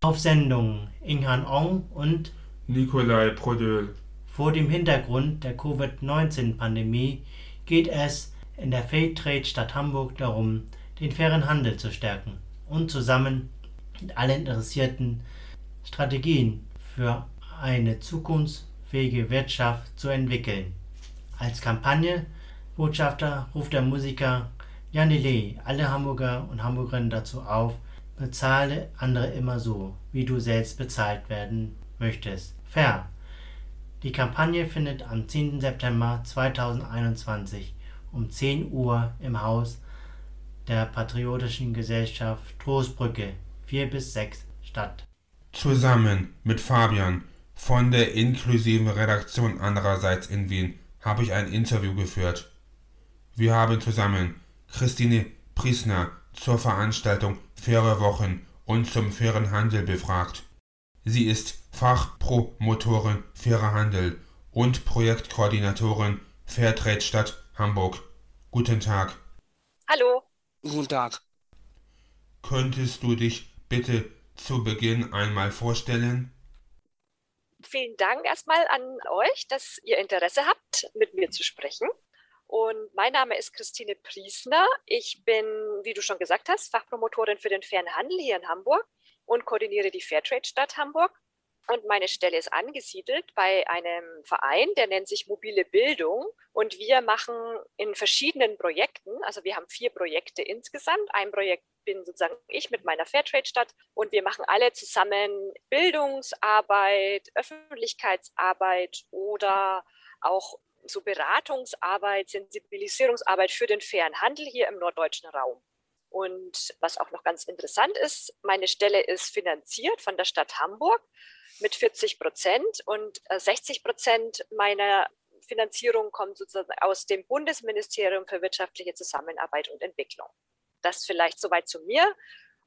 Auf Sendung Ing Han Ong und Nikolai Prodöhl. Vor dem Hintergrund der Covid-19-Pandemie geht es in der Fair Trade Stadt Hamburg darum, den fairen Handel zu stärken und zusammen mit allen Interessierten Strategien für eine zukunftsfähige Wirtschaft zu entwickeln. Als Kampagnenbotschafter ruft der Musiker Janne Lee alle Hamburger und Hamburgerinnen dazu auf, bezahle andere immer so, wie du selbst bezahlt werden möchtest. Fair. Die Kampagne findet am 10. September 2021 um 10 Uhr im Haus der Patriotischen Gesellschaft Trostbrücke 4-6 statt. Zusammen mit Fabian von der inklusiven Redaktion andererseits in Wien habe ich ein Interview geführt. Wir haben zusammen Christine Priessner zur Veranstaltung Faire Wochen und zum fairen Handel befragt. Sie ist Fachpromotorin Fairer Handel und Projektkoordinatorin Fairtrade Stadt Hamburg. Guten Tag. Hallo. Guten Tag. Könntest du dich bitte zu Beginn einmal vorstellen? Vielen Dank erstmal an euch, dass ihr Interesse habt, mit mir zu sprechen. Und mein Name ist Christine Priessner. Ich bin, wie du schon gesagt hast, Fachpromotorin für den fairen Handel hier in Hamburg und koordiniere die Fairtrade Stadt Hamburg. Und meine Stelle ist angesiedelt bei einem Verein, der nennt sich Mobile Bildung. Und wir machen in verschiedenen Projekten, also wir haben 4 Projekte insgesamt. Ein Projekt bin sozusagen ich mit meiner Fairtrade-Stadt. Und wir machen alle zusammen Bildungsarbeit, Öffentlichkeitsarbeit oder auch so Beratungsarbeit, Sensibilisierungsarbeit für den fairen Handel hier im norddeutschen Raum. Und was auch noch ganz interessant ist, meine Stelle ist finanziert von der Stadt Hamburg mit 40% und 60% meiner Finanzierung kommt sozusagen aus dem Bundesministerium für wirtschaftliche Zusammenarbeit und Entwicklung. Das vielleicht soweit zu mir.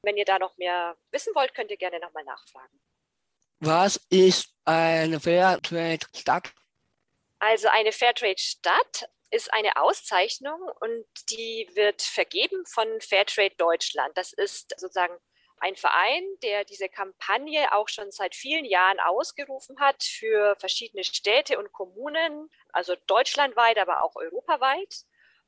Wenn ihr da noch mehr wissen wollt, könnt ihr gerne nochmal nachfragen. Was ist eine Fairtrade-Stadt? Also eine Fairtrade-Stadt ist eine Auszeichnung und die wird vergeben von Fairtrade Deutschland. Das ist sozusagen ein Verein, der diese Kampagne auch schon seit vielen Jahren ausgerufen hat für verschiedene Städte und Kommunen, also deutschlandweit, aber auch europaweit.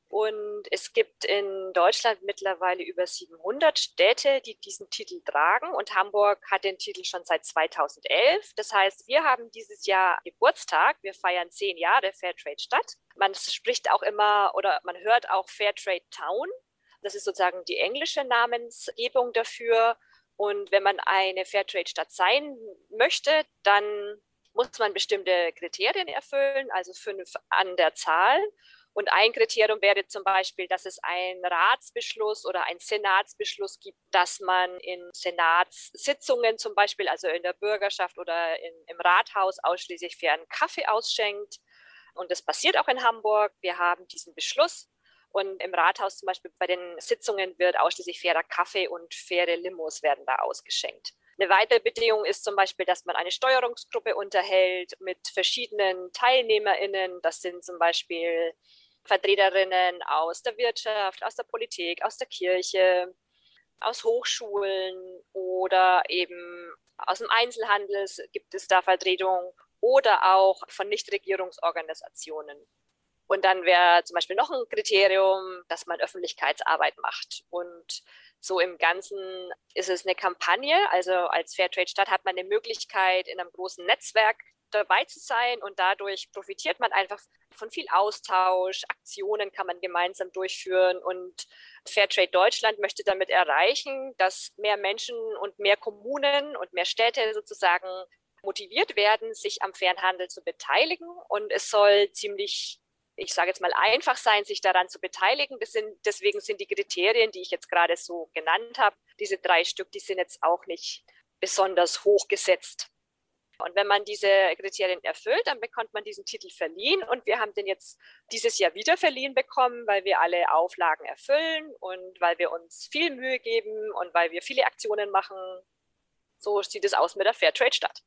Und es gibt in Deutschland mittlerweile über 700 Städte, die diesen Titel tragen. Und Hamburg hat den Titel schon seit 2011. Das heißt, wir haben dieses Jahr Geburtstag. Wir feiern 10 Jahre Fairtrade Stadt. Man spricht auch immer oder man hört auch Fairtrade Town. Das ist sozusagen die englische Namensgebung dafür. Und wenn man eine Fairtrade-Stadt sein möchte, dann muss man bestimmte Kriterien erfüllen, also 5 an der Zahl. Und ein Kriterium wäre zum Beispiel, dass es einen Ratsbeschluss oder einen Senatsbeschluss gibt, dass man in Senatssitzungen zum Beispiel, also in der Bürgerschaft oder im Rathaus ausschließlich fairen Kaffee ausschenkt. Und das passiert auch in Hamburg. Wir haben diesen Beschluss. Und im Rathaus zum Beispiel bei den Sitzungen wird ausschließlich fairer Kaffee und faire Limos werden da ausgeschenkt. Eine weitere Bedingung ist zum Beispiel, dass man eine Steuerungsgruppe unterhält mit verschiedenen TeilnehmerInnen. Das sind zum Beispiel Vertreterinnen aus der Wirtschaft, aus der Politik, aus der Kirche, aus Hochschulen oder eben aus dem Einzelhandel gibt es da Vertretung oder auch von Nichtregierungsorganisationen. Und dann wäre zum Beispiel noch ein Kriterium, dass man Öffentlichkeitsarbeit macht. Und so im Ganzen ist es eine Kampagne. Also als Fairtrade Stadt hat man eine Möglichkeit, in einem großen Netzwerk dabei zu sein. Und dadurch profitiert man einfach von viel Austausch. Aktionen kann man gemeinsam durchführen. Und Fairtrade Deutschland möchte damit erreichen, dass mehr Menschen und mehr Kommunen und mehr Städte sozusagen motiviert werden, sich am fairen Handel zu beteiligen. Und es soll ziemlich, ich sage jetzt mal, einfach sein, sich daran zu beteiligen. Deswegen sind die Kriterien, die ich jetzt gerade so genannt habe, diese 3 Stück, die sind jetzt auch nicht besonders hoch gesetzt. Und wenn man diese Kriterien erfüllt, dann bekommt man diesen Titel verliehen. Und wir haben den jetzt dieses Jahr wieder verliehen bekommen, weil wir alle Auflagen erfüllen und weil wir uns viel Mühe geben und weil wir viele Aktionen machen. So sieht es aus mit der Fairtrade Stadt.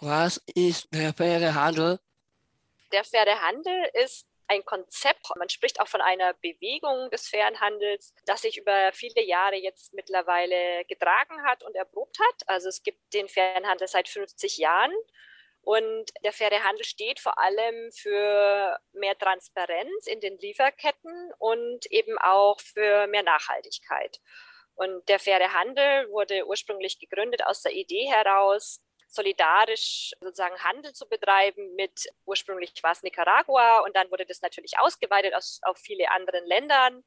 Was ist der faire Handel? Der faire Handel ist ein Konzept, man spricht auch von einer Bewegung des fairen Handels, das sich über viele Jahre jetzt mittlerweile getragen hat und erprobt hat. Also es gibt den fairen Handel seit 50 Jahren. Und der faire Handel steht vor allem für mehr Transparenz in den Lieferketten und eben auch für mehr Nachhaltigkeit. Und der faire Handel wurde ursprünglich gegründet aus der Idee heraus, solidarisch sozusagen Handel zu betreiben mit, ursprünglich war es Nicaragua, und dann wurde das natürlich ausgeweitet auf viele andere Ländern.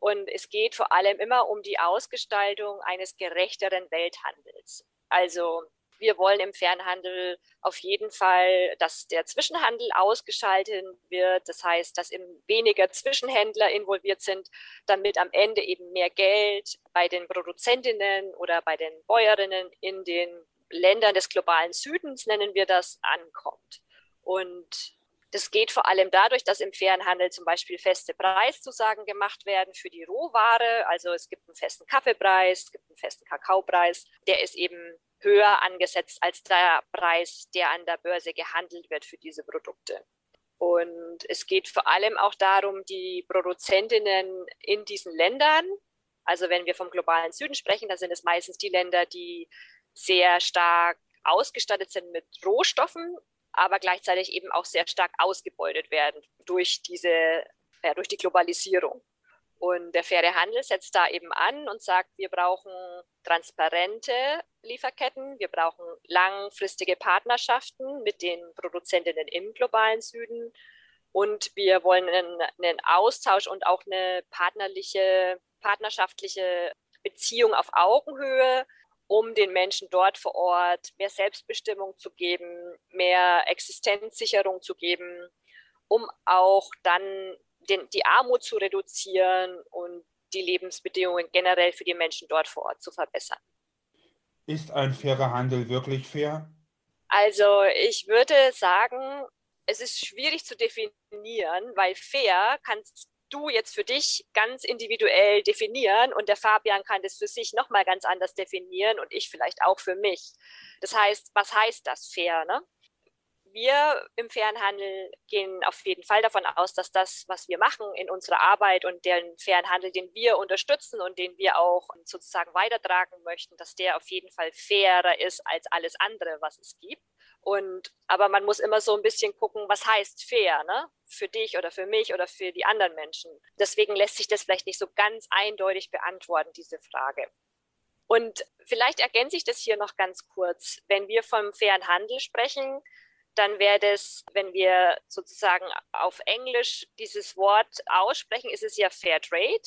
Und es geht vor allem immer um die Ausgestaltung eines gerechteren Welthandels. Also wir wollen im Fernhandel auf jeden Fall, dass der Zwischenhandel ausgeschaltet wird. Das heißt, dass eben weniger Zwischenhändler involviert sind, damit am Ende eben mehr Geld bei den Produzentinnen oder bei den Bäuerinnen in den Ländern des globalen Südens, nennen wir das, ankommt. Und das geht vor allem dadurch, dass im fairen Handel zum Beispiel feste Preiszusagen gemacht werden für die Rohware. Also es gibt einen festen Kaffeepreis, es gibt einen festen Kakaopreis. Der ist eben höher angesetzt als der Preis, der an der Börse gehandelt wird für diese Produkte. Und es geht vor allem auch darum, die Produzentinnen in diesen Ländern, also wenn wir vom globalen Süden sprechen, dann sind es meistens die Länder, die sehr stark ausgestattet sind mit Rohstoffen, aber gleichzeitig eben auch sehr stark ausgebeutet werden durch die Globalisierung. Und der faire Handel setzt da eben an und sagt, wir brauchen transparente Lieferketten, wir brauchen langfristige Partnerschaften mit den Produzentinnen im globalen Süden und wir wollen einen Austausch und auch eine partnerschaftliche Beziehung auf Augenhöhe, um den Menschen dort vor Ort mehr Selbstbestimmung zu geben, mehr Existenzsicherung zu geben, um auch dann die Armut zu reduzieren und die Lebensbedingungen generell für die Menschen dort vor Ort zu verbessern. Ist ein fairer Handel wirklich fair? Also ich würde sagen, es ist schwierig zu definieren, weil fair kannst du jetzt für dich ganz individuell definieren und der Fabian kann das für sich nochmal ganz anders definieren und ich vielleicht auch für mich. Das heißt, was heißt das fair, ne? Wir im fairen Handel gehen auf jeden Fall davon aus, dass das, was wir machen in unserer Arbeit und den fairen Handel, den wir unterstützen und den wir auch sozusagen weitertragen möchten, dass der auf jeden Fall fairer ist als alles andere, was es gibt. Aber man muss immer so ein bisschen gucken, was heißt fair, ne? Für dich oder für mich oder für die anderen Menschen. Deswegen lässt sich das vielleicht nicht so ganz eindeutig beantworten, diese Frage. Und vielleicht ergänze ich das hier noch ganz kurz. Wenn wir vom fairen Handel sprechen, dann wäre das, wenn wir sozusagen auf Englisch dieses Wort aussprechen, ist es ja Fair Trade.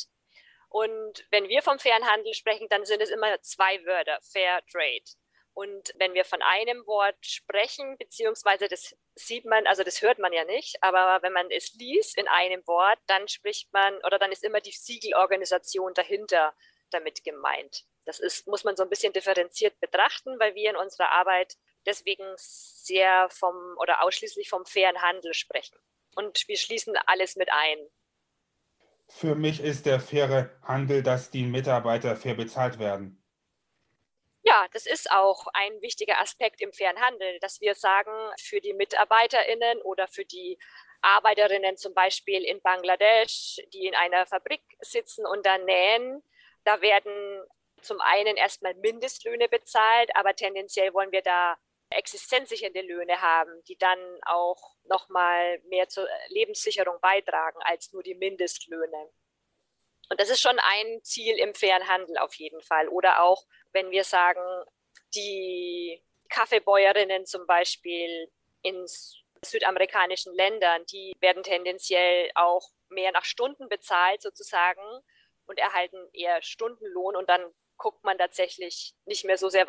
Und wenn wir vom fairen Handel sprechen, dann sind es immer zwei Wörter, Fair Trade. Und wenn wir von einem Wort sprechen, beziehungsweise das sieht man, also das hört man ja nicht, aber wenn man es liest in einem Wort, dann spricht man, oder dann ist immer die Siegelorganisation dahinter damit gemeint. Das muss man so ein bisschen differenziert betrachten, weil wir in unserer Arbeit deswegen sehr ausschließlich vom fairen Handel sprechen. Und wir schließen alles mit ein. Für mich ist der faire Handel, dass die Mitarbeiter fair bezahlt werden. Ja, das ist auch ein wichtiger Aspekt im fairen Handel, dass wir sagen, für die MitarbeiterInnen oder für die Arbeiterinnen zum Beispiel in Bangladesch, die in einer Fabrik sitzen und da nähen, da werden zum einen erstmal Mindestlöhne bezahlt, aber tendenziell wollen wir da existenzsichernde Löhne haben, die dann auch nochmal mehr zur Lebenssicherung beitragen als nur die Mindestlöhne. Und das ist schon ein Ziel im fairen Handel auf jeden Fall. Oder auch, wenn wir sagen, die Kaffeebäuerinnen zum Beispiel in südamerikanischen Ländern, die werden tendenziell auch mehr nach Stunden bezahlt sozusagen und erhalten eher Stundenlohn. Und dann guckt man tatsächlich nicht mehr so sehr,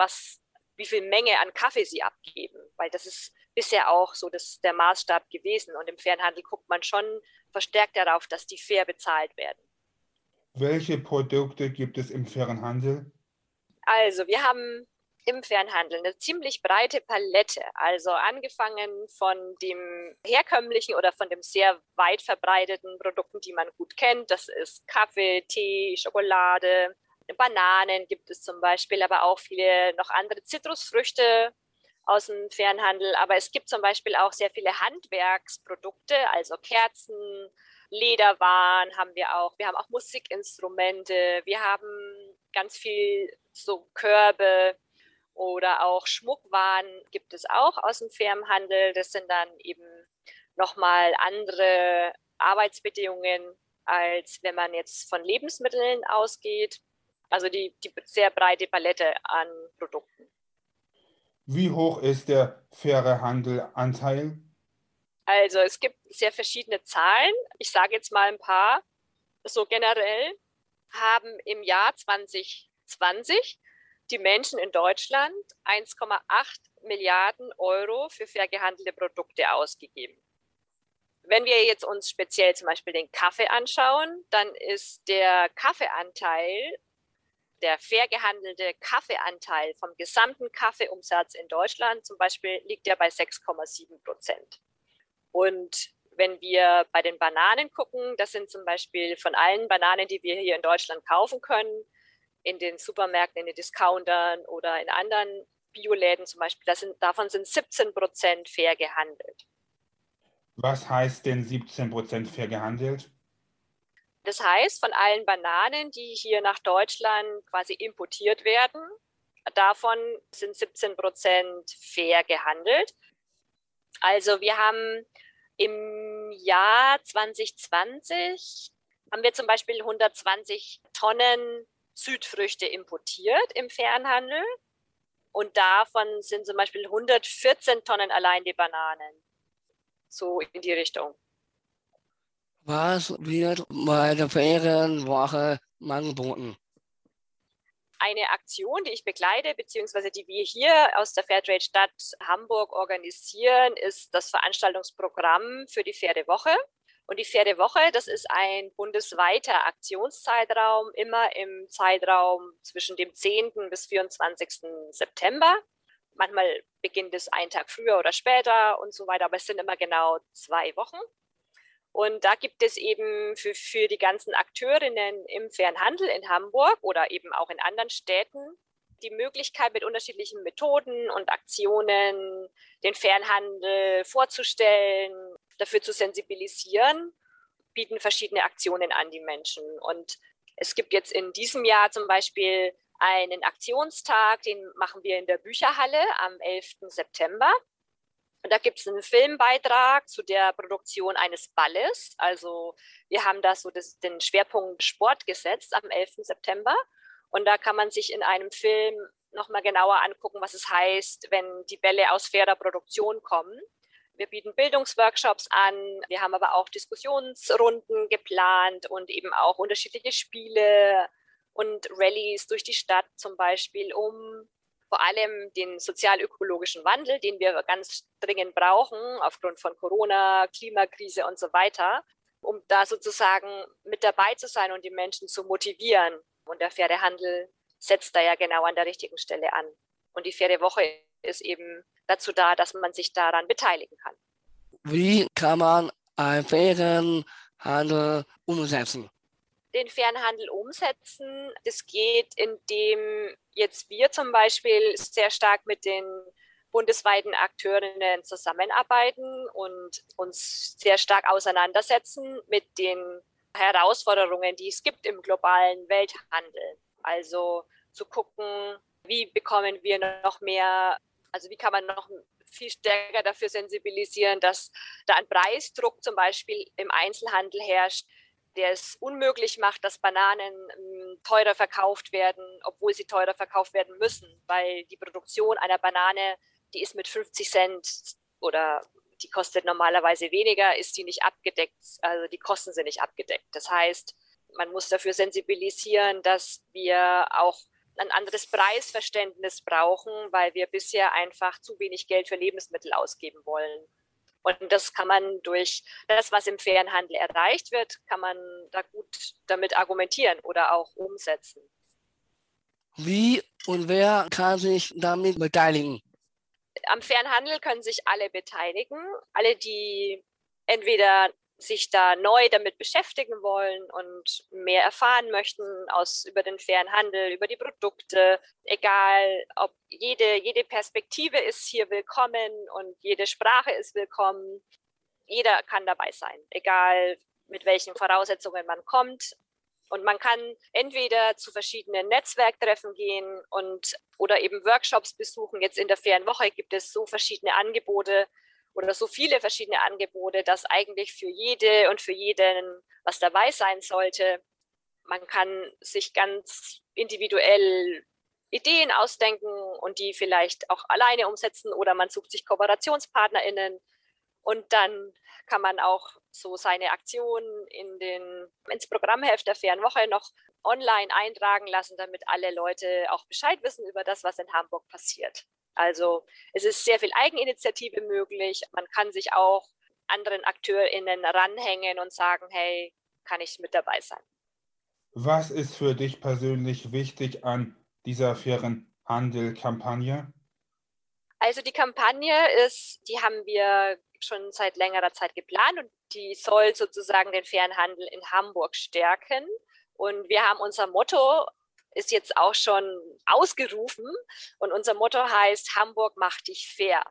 wie viel Menge an Kaffee sie abgeben, weil das ist bisher auch so der Maßstab gewesen. Und im fairen Handel guckt man schon verstärkt darauf, dass die fair bezahlt werden. Welche Produkte gibt es im fairen Handel? Also wir haben im fairen Handel eine ziemlich breite Palette. Also angefangen von dem herkömmlichen oder von dem sehr weit verbreiteten Produkten, die man gut kennt. Das ist Kaffee, Tee, Schokolade, Bananen gibt es zum Beispiel, aber auch viele noch andere Zitrusfrüchte. aus dem fairen Handel. Aber es gibt zum Beispiel auch sehr viele Handwerksprodukte, also Kerzen, Lederwaren haben wir auch. Wir haben auch Musikinstrumente, wir haben ganz viel so Körbe oder auch Schmuckwaren gibt es auch aus dem fairen Handel. Das sind dann eben nochmal andere Arbeitsbedingungen, als wenn man jetzt von Lebensmitteln ausgeht. Also die sehr breite Palette an Produkten. Wie hoch ist der faire Handelanteil? Also es gibt sehr verschiedene Zahlen. Ich sage jetzt mal ein paar. So generell haben im Jahr 2020 die Menschen in Deutschland 1,8 Milliarden Euro für fair gehandelte Produkte ausgegeben. Wenn wir jetzt uns speziell zum Beispiel den Kaffee anschauen, dann ist der Kaffeeanteil, der fair gehandelte Kaffeeanteil vom gesamten Kaffeeumsatz in Deutschland zum Beispiel liegt ja bei 6,7%. Und wenn wir bei den Bananen gucken, das sind zum Beispiel von allen Bananen, die wir hier in Deutschland kaufen können, in den Supermärkten, in den Discountern oder in anderen Bioläden zum Beispiel, davon sind 17% fair gehandelt. Was heißt denn 17% fair gehandelt? Das heißt, von allen Bananen, die hier nach Deutschland quasi importiert werden, davon sind 17% fair gehandelt. Also wir haben im Jahr 2020 haben wir zum Beispiel 120 Tonnen Südfrüchte importiert im Fernhandel und davon sind zum Beispiel 114 Tonnen allein die Bananen, so in die Richtung. Was wird bei der Ferienwoche angeboten? Eine Aktion, die ich begleite, beziehungsweise die wir hier aus der Fairtrade Stadt Hamburg organisieren, ist das Veranstaltungsprogramm für die Faire Woche. Und die Faire Woche, das ist ein bundesweiter Aktionszeitraum, immer im Zeitraum zwischen dem 10. bis 24. September. Manchmal beginnt es einen Tag früher oder später und so weiter, aber es sind immer genau 2 Wochen. Und da gibt es eben für die ganzen Akteurinnen im fairen Handel in Hamburg oder eben auch in anderen Städten die Möglichkeit, mit unterschiedlichen Methoden und Aktionen den fairen Handel vorzustellen, dafür zu sensibilisieren, bieten verschiedene Aktionen an die Menschen. Und es gibt jetzt in diesem Jahr zum Beispiel einen Aktionstag, den machen wir in der Bücherhalle am 11. September. Und da gibt es einen Filmbeitrag zu der Produktion eines Balles. Also wir haben da so den Schwerpunkt Sport gesetzt am 11. September. Und da kann man sich in einem Film nochmal genauer angucken, was es heißt, wenn die Bälle aus fairer Produktion kommen. Wir bieten Bildungsworkshops an. Wir haben aber auch Diskussionsrunden geplant und eben auch unterschiedliche Spiele und Rallyes durch die Stadt zum Beispiel, um vor allem den sozial-ökologischen Wandel, den wir ganz dringend brauchen, aufgrund von Corona, Klimakrise und so weiter, um da sozusagen mit dabei zu sein und die Menschen zu motivieren. Und der faire Handel setzt da ja genau an der richtigen Stelle an. Und die faire Woche ist eben dazu da, dass man sich daran beteiligen kann. Wie kann man einen fairen Handel umsetzen? Den fairen Handel umsetzen. Das geht, indem jetzt wir zum Beispiel sehr stark mit den bundesweiten Akteurinnen zusammenarbeiten und uns sehr stark auseinandersetzen mit den Herausforderungen, die es gibt im globalen Welthandel. Also zu gucken, wie bekommen wir noch mehr, also wie kann man noch viel stärker dafür sensibilisieren, dass da ein Preisdruck zum Beispiel im Einzelhandel herrscht, der es unmöglich macht, dass Bananen teurer verkauft werden, obwohl sie teurer verkauft werden müssen, weil die Produktion einer Banane, die ist mit 50 Cent oder die kostet normalerweise weniger, ist sie nicht abgedeckt, also die Kosten sind nicht abgedeckt. Das heißt, man muss dafür sensibilisieren, dass wir auch ein anderes Preisverständnis brauchen, weil wir bisher einfach zu wenig Geld für Lebensmittel ausgeben wollen. Und das kann man durch das, was im fairen Handel erreicht wird, kann man da gut damit argumentieren oder auch umsetzen. Wie und wer kann sich damit beteiligen? Am fairen Handel können sich alle beteiligen. Alle, die entweder sich da neu damit beschäftigen wollen und mehr erfahren möchten über den fairen Handel, über die Produkte, egal ob jede Perspektive ist hier willkommen und jede Sprache ist willkommen. Jeder kann dabei sein, egal mit welchen Voraussetzungen man kommt. Und man kann entweder zu verschiedenen Netzwerktreffen gehen oder eben Workshops besuchen. Jetzt in der Fairen Woche gibt es so verschiedene Angebote, oder so viele verschiedene Angebote, dass eigentlich für jede und für jeden was dabei sein sollte. Man kann sich ganz individuell Ideen ausdenken und die vielleicht auch alleine umsetzen oder man sucht sich KooperationspartnerInnen und dann kann man auch so seine Aktionen ins Programmheft der Fairen Woche noch online eintragen lassen, damit alle Leute auch Bescheid wissen über das, was in Hamburg passiert. Also es ist sehr viel Eigeninitiative möglich. Man kann sich auch anderen AkteurInnen ranhängen und sagen, hey, kann ich mit dabei sein? Was ist für dich persönlich wichtig an dieser fairen Handel-Kampagne? Also die Kampagne die haben wir schon seit längerer Zeit geplant und die soll sozusagen den fairen Handel in Hamburg stärken. Und wir haben unser Motto, ist jetzt auch schon ausgerufen und unser Motto heißt, Hamburg macht dich fair.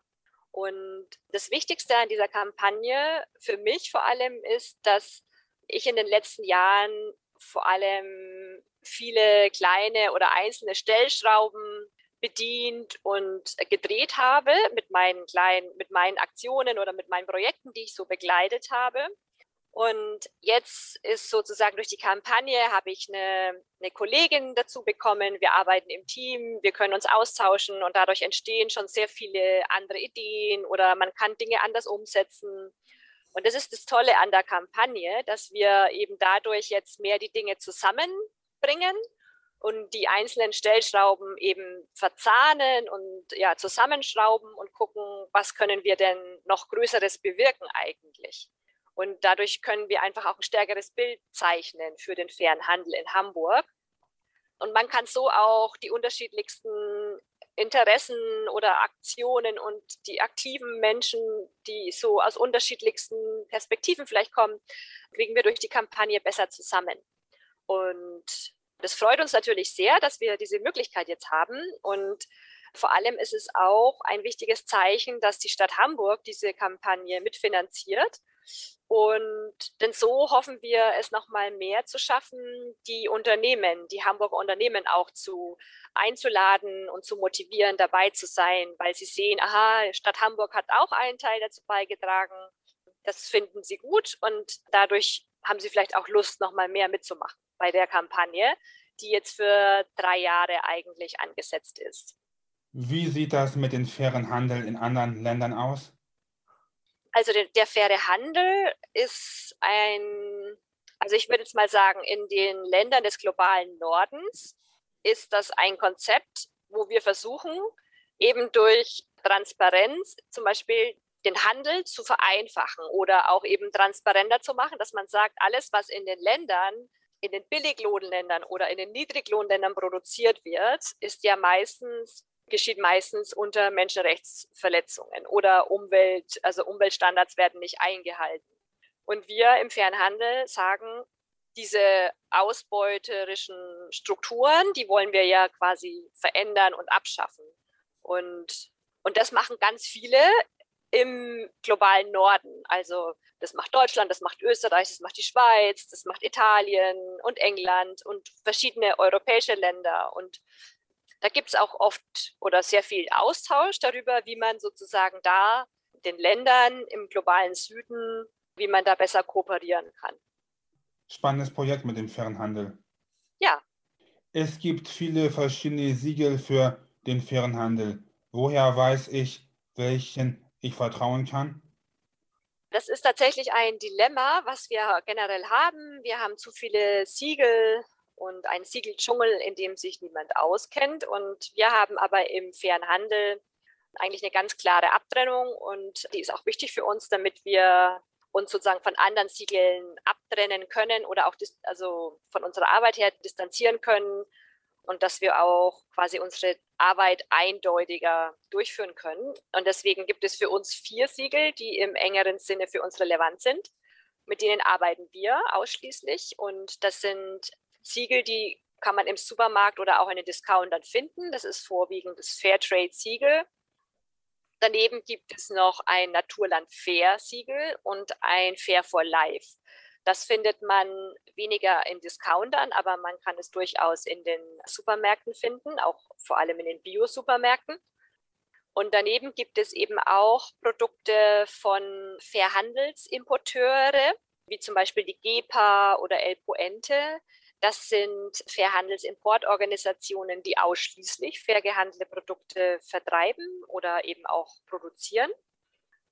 Und das Wichtigste an dieser Kampagne für mich vor allem ist, dass ich in den letzten Jahren vor allem viele kleine oder einzelne Stellschrauben bedient und gedreht habe mit meinen Aktionen oder mit meinen Projekten, die ich so begleitet habe. Und jetzt ist sozusagen durch die Kampagne habe ich eine Kollegin dazu bekommen. Wir arbeiten im Team, wir können uns austauschen und dadurch entstehen schon sehr viele andere Ideen oder man kann Dinge anders umsetzen. Und das ist das Tolle an der Kampagne, dass wir eben dadurch jetzt mehr die Dinge zusammenbringen und die einzelnen Stellschrauben eben verzahnen und ja, zusammenschrauben und gucken, was können wir denn noch Größeres bewirken eigentlich. Und dadurch können wir einfach auch ein stärkeres Bild zeichnen für den fairen Handel in Hamburg. Und man kann so auch die unterschiedlichsten Interessen oder Aktionen und die aktiven Menschen, die so aus unterschiedlichsten Perspektiven vielleicht kommen, kriegen wir durch die Kampagne besser zusammen. Und das freut uns natürlich sehr, dass wir diese Möglichkeit jetzt haben. Und vor allem ist es auch ein wichtiges Zeichen, dass die Stadt Hamburg diese Kampagne mitfinanziert. Und denn so hoffen wir, es nochmal mehr zu schaffen, die Hamburger Unternehmen auch einzuladen und zu motivieren, dabei zu sein, weil sie sehen, aha, Stadt Hamburg hat auch einen Teil dazu beigetragen, das finden sie gut und dadurch haben sie vielleicht auch Lust, nochmal mehr mitzumachen bei der Kampagne, die jetzt für 3 Jahre eigentlich angesetzt ist. Wie sieht das mit dem fairen Handel in anderen Ländern aus? Also der faire Handel ist also ich würde jetzt mal sagen, in den Ländern des globalen Nordens ist das ein Konzept, wo wir versuchen, eben durch Transparenz zum Beispiel den Handel zu vereinfachen oder auch eben transparenter zu machen, dass man sagt, alles, was in den Billiglohnländern oder in den Niedriglohnländern produziert wird, geschieht meistens unter Menschenrechtsverletzungen oder Umweltstandards werden nicht eingehalten. Und wir im fairen Handel sagen, diese ausbeuterischen Strukturen, die wollen wir ja quasi verändern und abschaffen. Und das machen ganz viele im globalen Norden. Also das macht Deutschland, das macht Österreich, das macht die Schweiz, das macht Italien und England und verschiedene europäische Länder. Und da gibt es auch oft oder sehr viel Austausch darüber, wie man sozusagen da den Ländern im globalen Süden, wie man da besser kooperieren kann. Spannendes Projekt mit dem fairen Handel. Ja. Es gibt viele verschiedene Siegel für den fairen Handel. Woher weiß ich, welchen ich vertrauen kann? Das ist tatsächlich ein Dilemma, was wir generell haben. Wir haben zu viele Siegel und ein Siegeldschungel, in dem sich niemand auskennt. Und wir haben aber im fairen Handel eigentlich eine ganz klare Abtrennung und die ist auch wichtig für uns, damit wir uns sozusagen von anderen Siegeln abtrennen können oder auch also von unserer Arbeit her distanzieren können und dass wir auch quasi unsere Arbeit eindeutiger durchführen können. Und deswegen gibt es für uns 4 Siegel, die im engeren Sinne für uns relevant sind. Mit denen arbeiten wir ausschließlich und das sind Siegel, die kann man im Supermarkt oder auch in den Discountern finden. Das ist vorwiegend das Fairtrade-Siegel. Daneben gibt es noch ein Naturland-Fair-Siegel und ein Fair for Life. Das findet man weniger in Discountern, aber man kann es durchaus in den Supermärkten finden, auch vor allem in den Bio-Supermärkten. Und daneben gibt es eben auch Produkte von Fairhandelsimporteure, wie zum Beispiel die GEPA oder El Puente. Das sind Fairhandelsimportorganisationen, die ausschließlich fair gehandelte Produkte vertreiben oder eben auch produzieren.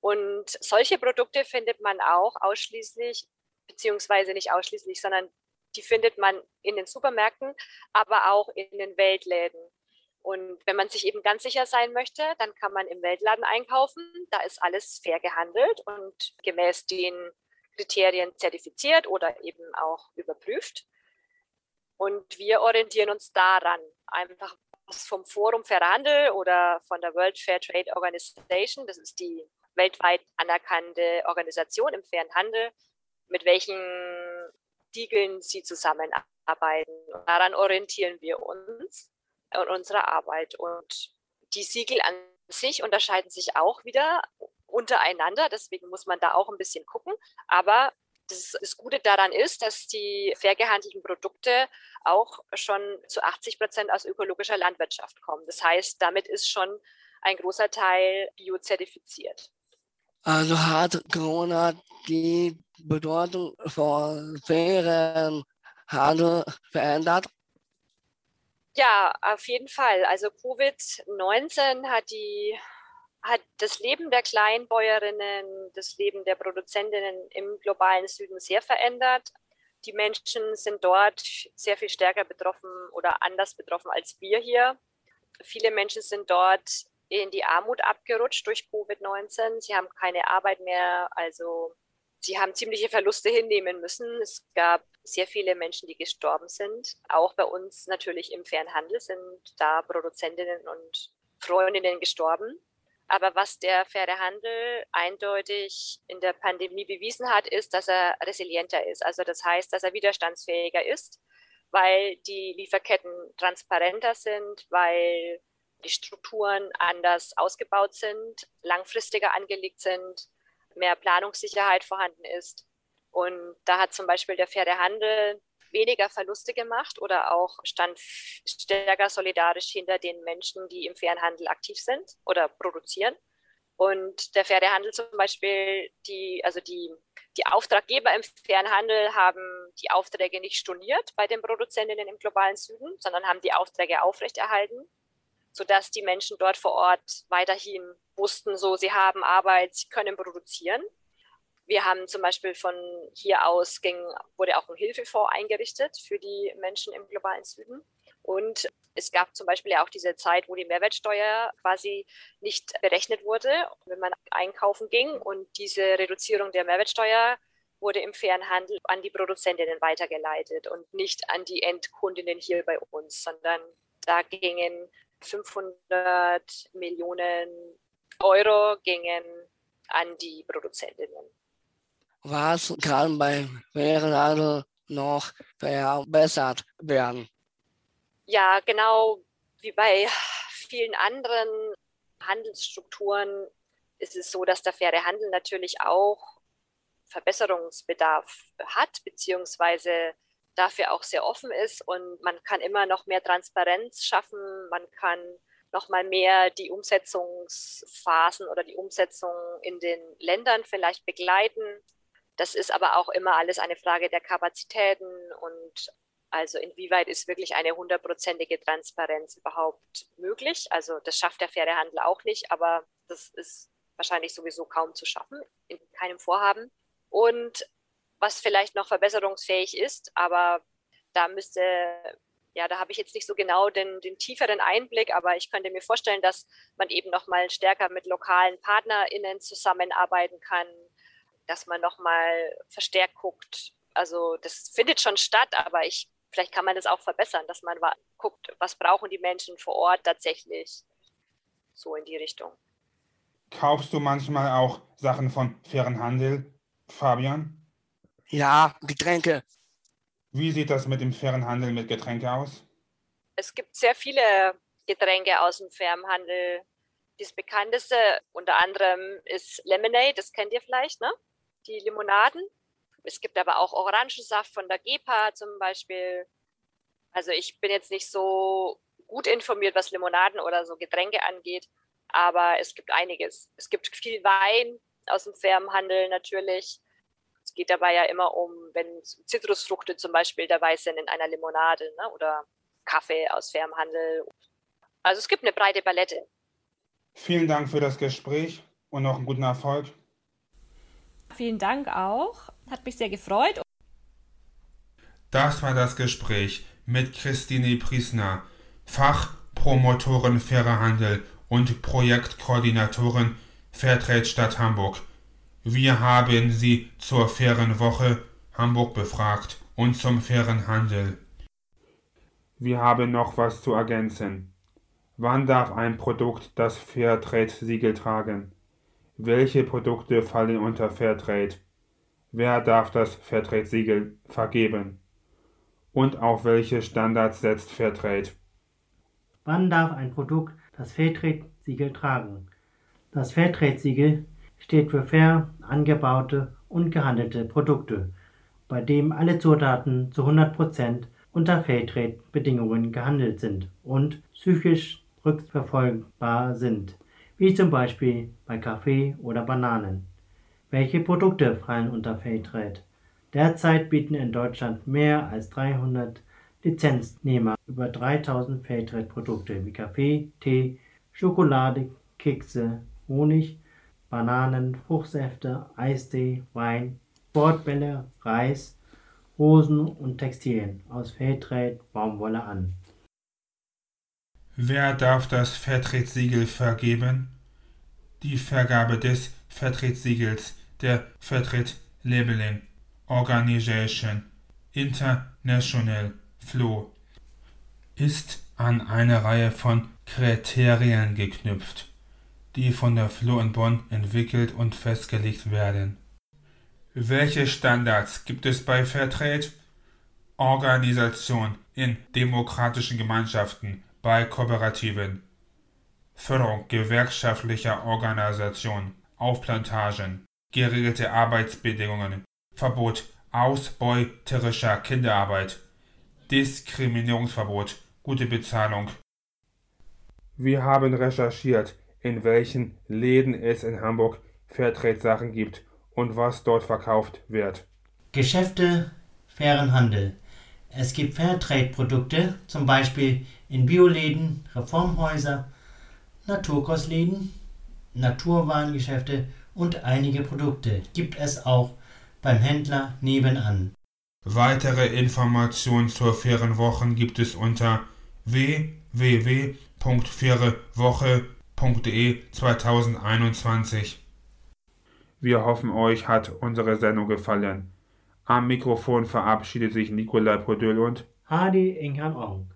Und solche Produkte findet man auch ausschließlich, beziehungsweise nicht ausschließlich, sondern die findet man in den Supermärkten, aber auch in den Weltläden. Und wenn man sich eben ganz sicher sein möchte, dann kann man im Weltladen einkaufen. Da ist alles fair gehandelt und gemäß den Kriterien zertifiziert oder eben auch überprüft. Und wir orientieren uns daran, einfach vom Forum Fair Handel oder von der World Fair Trade Organization, das ist die weltweit anerkannte Organisation im fairen Handel, mit welchen Siegeln sie zusammenarbeiten. Und daran orientieren wir uns und unsere Arbeit. Und die Siegel an sich unterscheiden sich auch wieder untereinander, deswegen muss man da auch ein bisschen gucken, aber das Gute daran ist, dass die fair gehandelten Produkte auch schon zu 80% aus ökologischer Landwirtschaft kommen. Das heißt, damit ist schon ein großer Teil biozertifiziert. Also hat Corona die Bedeutung von fairem Handel verändert? Ja, auf jeden Fall. Also Covid-19 hat das Leben der Kleinbäuerinnen, das Leben der Produzentinnen im globalen Süden sehr verändert. Die Menschen sind dort sehr viel stärker betroffen oder anders betroffen als wir hier. Viele Menschen sind dort in die Armut abgerutscht durch Covid-19. Sie haben keine Arbeit mehr, also sie haben ziemliche Verluste hinnehmen müssen. Es gab sehr viele Menschen, die gestorben sind. Auch bei uns natürlich im fairen Handel sind da Produzentinnen und Freundinnen gestorben. Aber was der faire Handel eindeutig in der Pandemie bewiesen hat, ist, dass er resilienter ist. Also das heißt, dass er widerstandsfähiger ist, weil die Lieferketten transparenter sind, weil die Strukturen anders ausgebaut sind, langfristiger angelegt sind, mehr Planungssicherheit vorhanden ist. Und da hat zum Beispiel der faire Handel weniger Verluste gemacht oder auch stand stärker solidarisch hinter den Menschen, die im fairen Handel aktiv sind oder produzieren. Und der faire Handel zum Beispiel, die Auftraggeber im fairen Handel haben die Aufträge nicht storniert bei den Produzentinnen im globalen Süden, sondern haben die Aufträge aufrechterhalten, sodass die Menschen dort vor Ort weiterhin wussten, so sie haben Arbeit, sie können produzieren. Wir haben zum Beispiel von hier aus wurde auch ein Hilfefonds eingerichtet für die Menschen im globalen Süden. Und es gab zum Beispiel auch diese Zeit, wo die Mehrwertsteuer quasi nicht berechnet wurde, wenn man einkaufen ging. Und diese Reduzierung der Mehrwertsteuer wurde im fairen Handel an die Produzentinnen weitergeleitet und nicht an die Endkundinnen hier bei uns, sondern da gingen 500 Millionen Euro an die Produzentinnen. Was kann beim fairen Handel noch verbessert werden? Ja, genau wie bei vielen anderen Handelsstrukturen ist es so, dass der faire Handel natürlich auch Verbesserungsbedarf hat, beziehungsweise dafür auch sehr offen ist und man kann immer noch mehr Transparenz schaffen, man kann nochmal mehr die Umsetzungsphasen oder die Umsetzung in den Ländern vielleicht begleiten. Das ist aber auch immer alles eine Frage der Kapazitäten und also inwieweit ist wirklich eine 100%ige Transparenz überhaupt möglich. Also das schafft der faire Handel auch nicht, aber das ist wahrscheinlich sowieso kaum zu schaffen, in keinem Vorhaben. Und was vielleicht noch verbesserungsfähig ist, aber da habe ich jetzt nicht so genau den tieferen Einblick, aber ich könnte mir vorstellen, dass man eben nochmal stärker mit lokalen PartnerInnen zusammenarbeiten kann, dass man nochmal verstärkt guckt. Also das findet schon statt, aber vielleicht kann man das auch verbessern, dass man guckt, was brauchen die Menschen vor Ort tatsächlich, so in die Richtung. Kaufst du manchmal auch Sachen von fairen Handel, Fabian? Ja, Getränke. Wie sieht das mit dem fairen Handel mit Getränken aus? Es gibt sehr viele Getränke aus dem fairen Handel. Das bekannteste unter anderem ist Lemonade, das kennt ihr vielleicht, ne? Die Limonaden. Es gibt aber auch Orangensaft von der GEPA zum Beispiel. Also ich bin jetzt nicht so gut informiert, was Limonaden oder so Getränke angeht, aber es gibt einiges. Es gibt viel Wein aus dem fairen Handel natürlich. Es geht dabei ja immer um, wenn Zitrusfrüchte zum Beispiel dabei sind in einer Limonade, ne? Oder Kaffee aus fairem Handel. Also es gibt eine breite Palette. Vielen Dank für das Gespräch und noch einen guten Erfolg. Vielen Dank auch. Hat mich sehr gefreut. Das war das Gespräch mit Christine Priessner, Fachpromotorin Fairer Handel und Projektkoordinatorin Fairtrade Stadt Hamburg. Wir haben sie zur Fairen Woche Hamburg befragt und zum fairen Handel. Wir haben noch was zu ergänzen. Wann darf ein Produkt das Fairtrade-Siegel tragen? Welche Produkte fallen unter Fairtrade? Wer darf das Fairtrade-Siegel vergeben? Und auf welche Standards setzt Fairtrade? Wann darf ein Produkt das Fairtrade-Siegel tragen? Das Fairtrade-Siegel steht für fair angebaute und gehandelte Produkte, bei dem alle Zutaten zu 100% unter Fairtrade-Bedingungen gehandelt sind und psychisch rückverfolgbar sind, wie zum Beispiel bei Kaffee oder Bananen. Welche Produkte fallen unter Fairtrade? Derzeit bieten in Deutschland mehr als 300 Lizenznehmer über 3000 Fairtrade-Produkte wie Kaffee, Tee, Schokolade, Kekse, Honig, Bananen, Fruchtsäfte, Eistee, Wein, Sportbälle, Reis, Hosen und Textilien aus Fairtrade-Baumwolle an. Wer darf das Fairtrade-Siegel vergeben? Die Vergabe des Fairtrade-Siegels der Fairtrade Labeling Organisation International (FLO) ist an eine Reihe von Kriterien geknüpft, die von der FLO in Bonn entwickelt und festgelegt werden. Welche Standards gibt es bei Fairtrade? Organisation in demokratischen Gemeinschaften, bei Kooperativen, Förderung gewerkschaftlicher Organisationen auf Plantagen, geregelte Arbeitsbedingungen, Verbot ausbeuterischer Kinderarbeit, Diskriminierungsverbot, gute Bezahlung. Wir haben recherchiert, in welchen Läden es in Hamburg Fairtrade-Sachen gibt und was dort verkauft wird. Geschäfte, fairen Handel. Es gibt Fairtrade-Produkte, zum Beispiel in Bioläden, Reformhäuser, Naturkostläden, Naturwarengeschäfte und einige Produkte gibt es auch beim Händler nebenan. Weitere Informationen zur Fairen Wochen gibt es unter www.fairewoche.de 2021. Wir hoffen, euch hat unsere Sendung gefallen. Am Mikrofon verabschiedet sich Nikolai Prodöhl und Hadi Ing Han Ong.